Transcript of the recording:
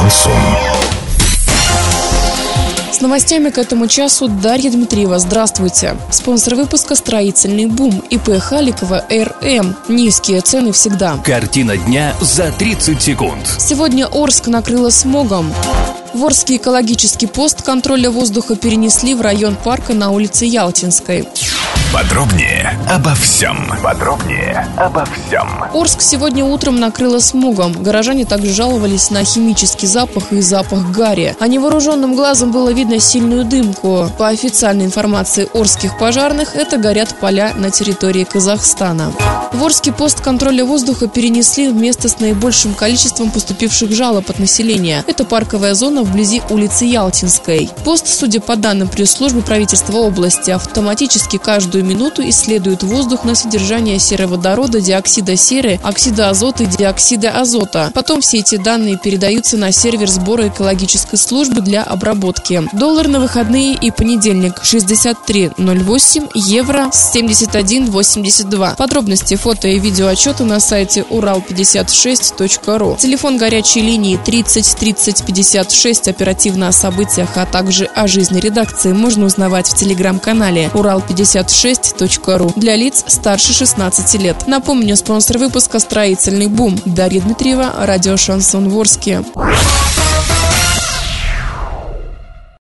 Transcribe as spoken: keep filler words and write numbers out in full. Шансон. С новостями к этому часу Дарья Дмитриева. Здравствуйте. Спонсор выпуска — «Строительный бум», И П Халикова Р М. Низкие цены всегда. Картина дня за тридцать секунд. Сегодня Орск накрыло смогом. В Орске экологический пост контроля воздуха перенесли в район парка на улице Ялтинской. Подробнее обо всем. Подробнее обо всем. Орск сегодня утром накрыло смогом. Горожане также жаловались на химический запах и запах гари. А невооруженным глазом было видно сильную дымку. По официальной информации орских пожарных, это горят поля на территории Казахстана. В Орске пост контроля воздуха перенесли вместо с наибольшим количеством поступивших жалоб от населения. Это парковая зона вблизи улицы Ялтинской. Пост, судя по данным пресс-службы правительства области, автоматически каждую минуту исследует воздух на содержание сероводорода, диоксида серы, оксида азота и диоксида азота. Потом все эти данные передаются на сервер сбора экологической службы для обработки. Доллар на выходные и понедельник шестьдесят три ноль восемь, евро семьдесят один восемьдесят два. Подробности, фото и видеоотчеты на сайте урал пятьдесят шесть точка ру. Телефон горячей линии тридцать тридцать пятьдесят шесть. Оперативно о событиях, а также о жизни редакции можно узнавать в телеграм-канале урал пятьдесят шесть точка ру для лиц старше шестнадцати лет. Напомню, спонсор выпуска — «Строительный бум». Дарья Дмитриева, радио Шансон в Орске.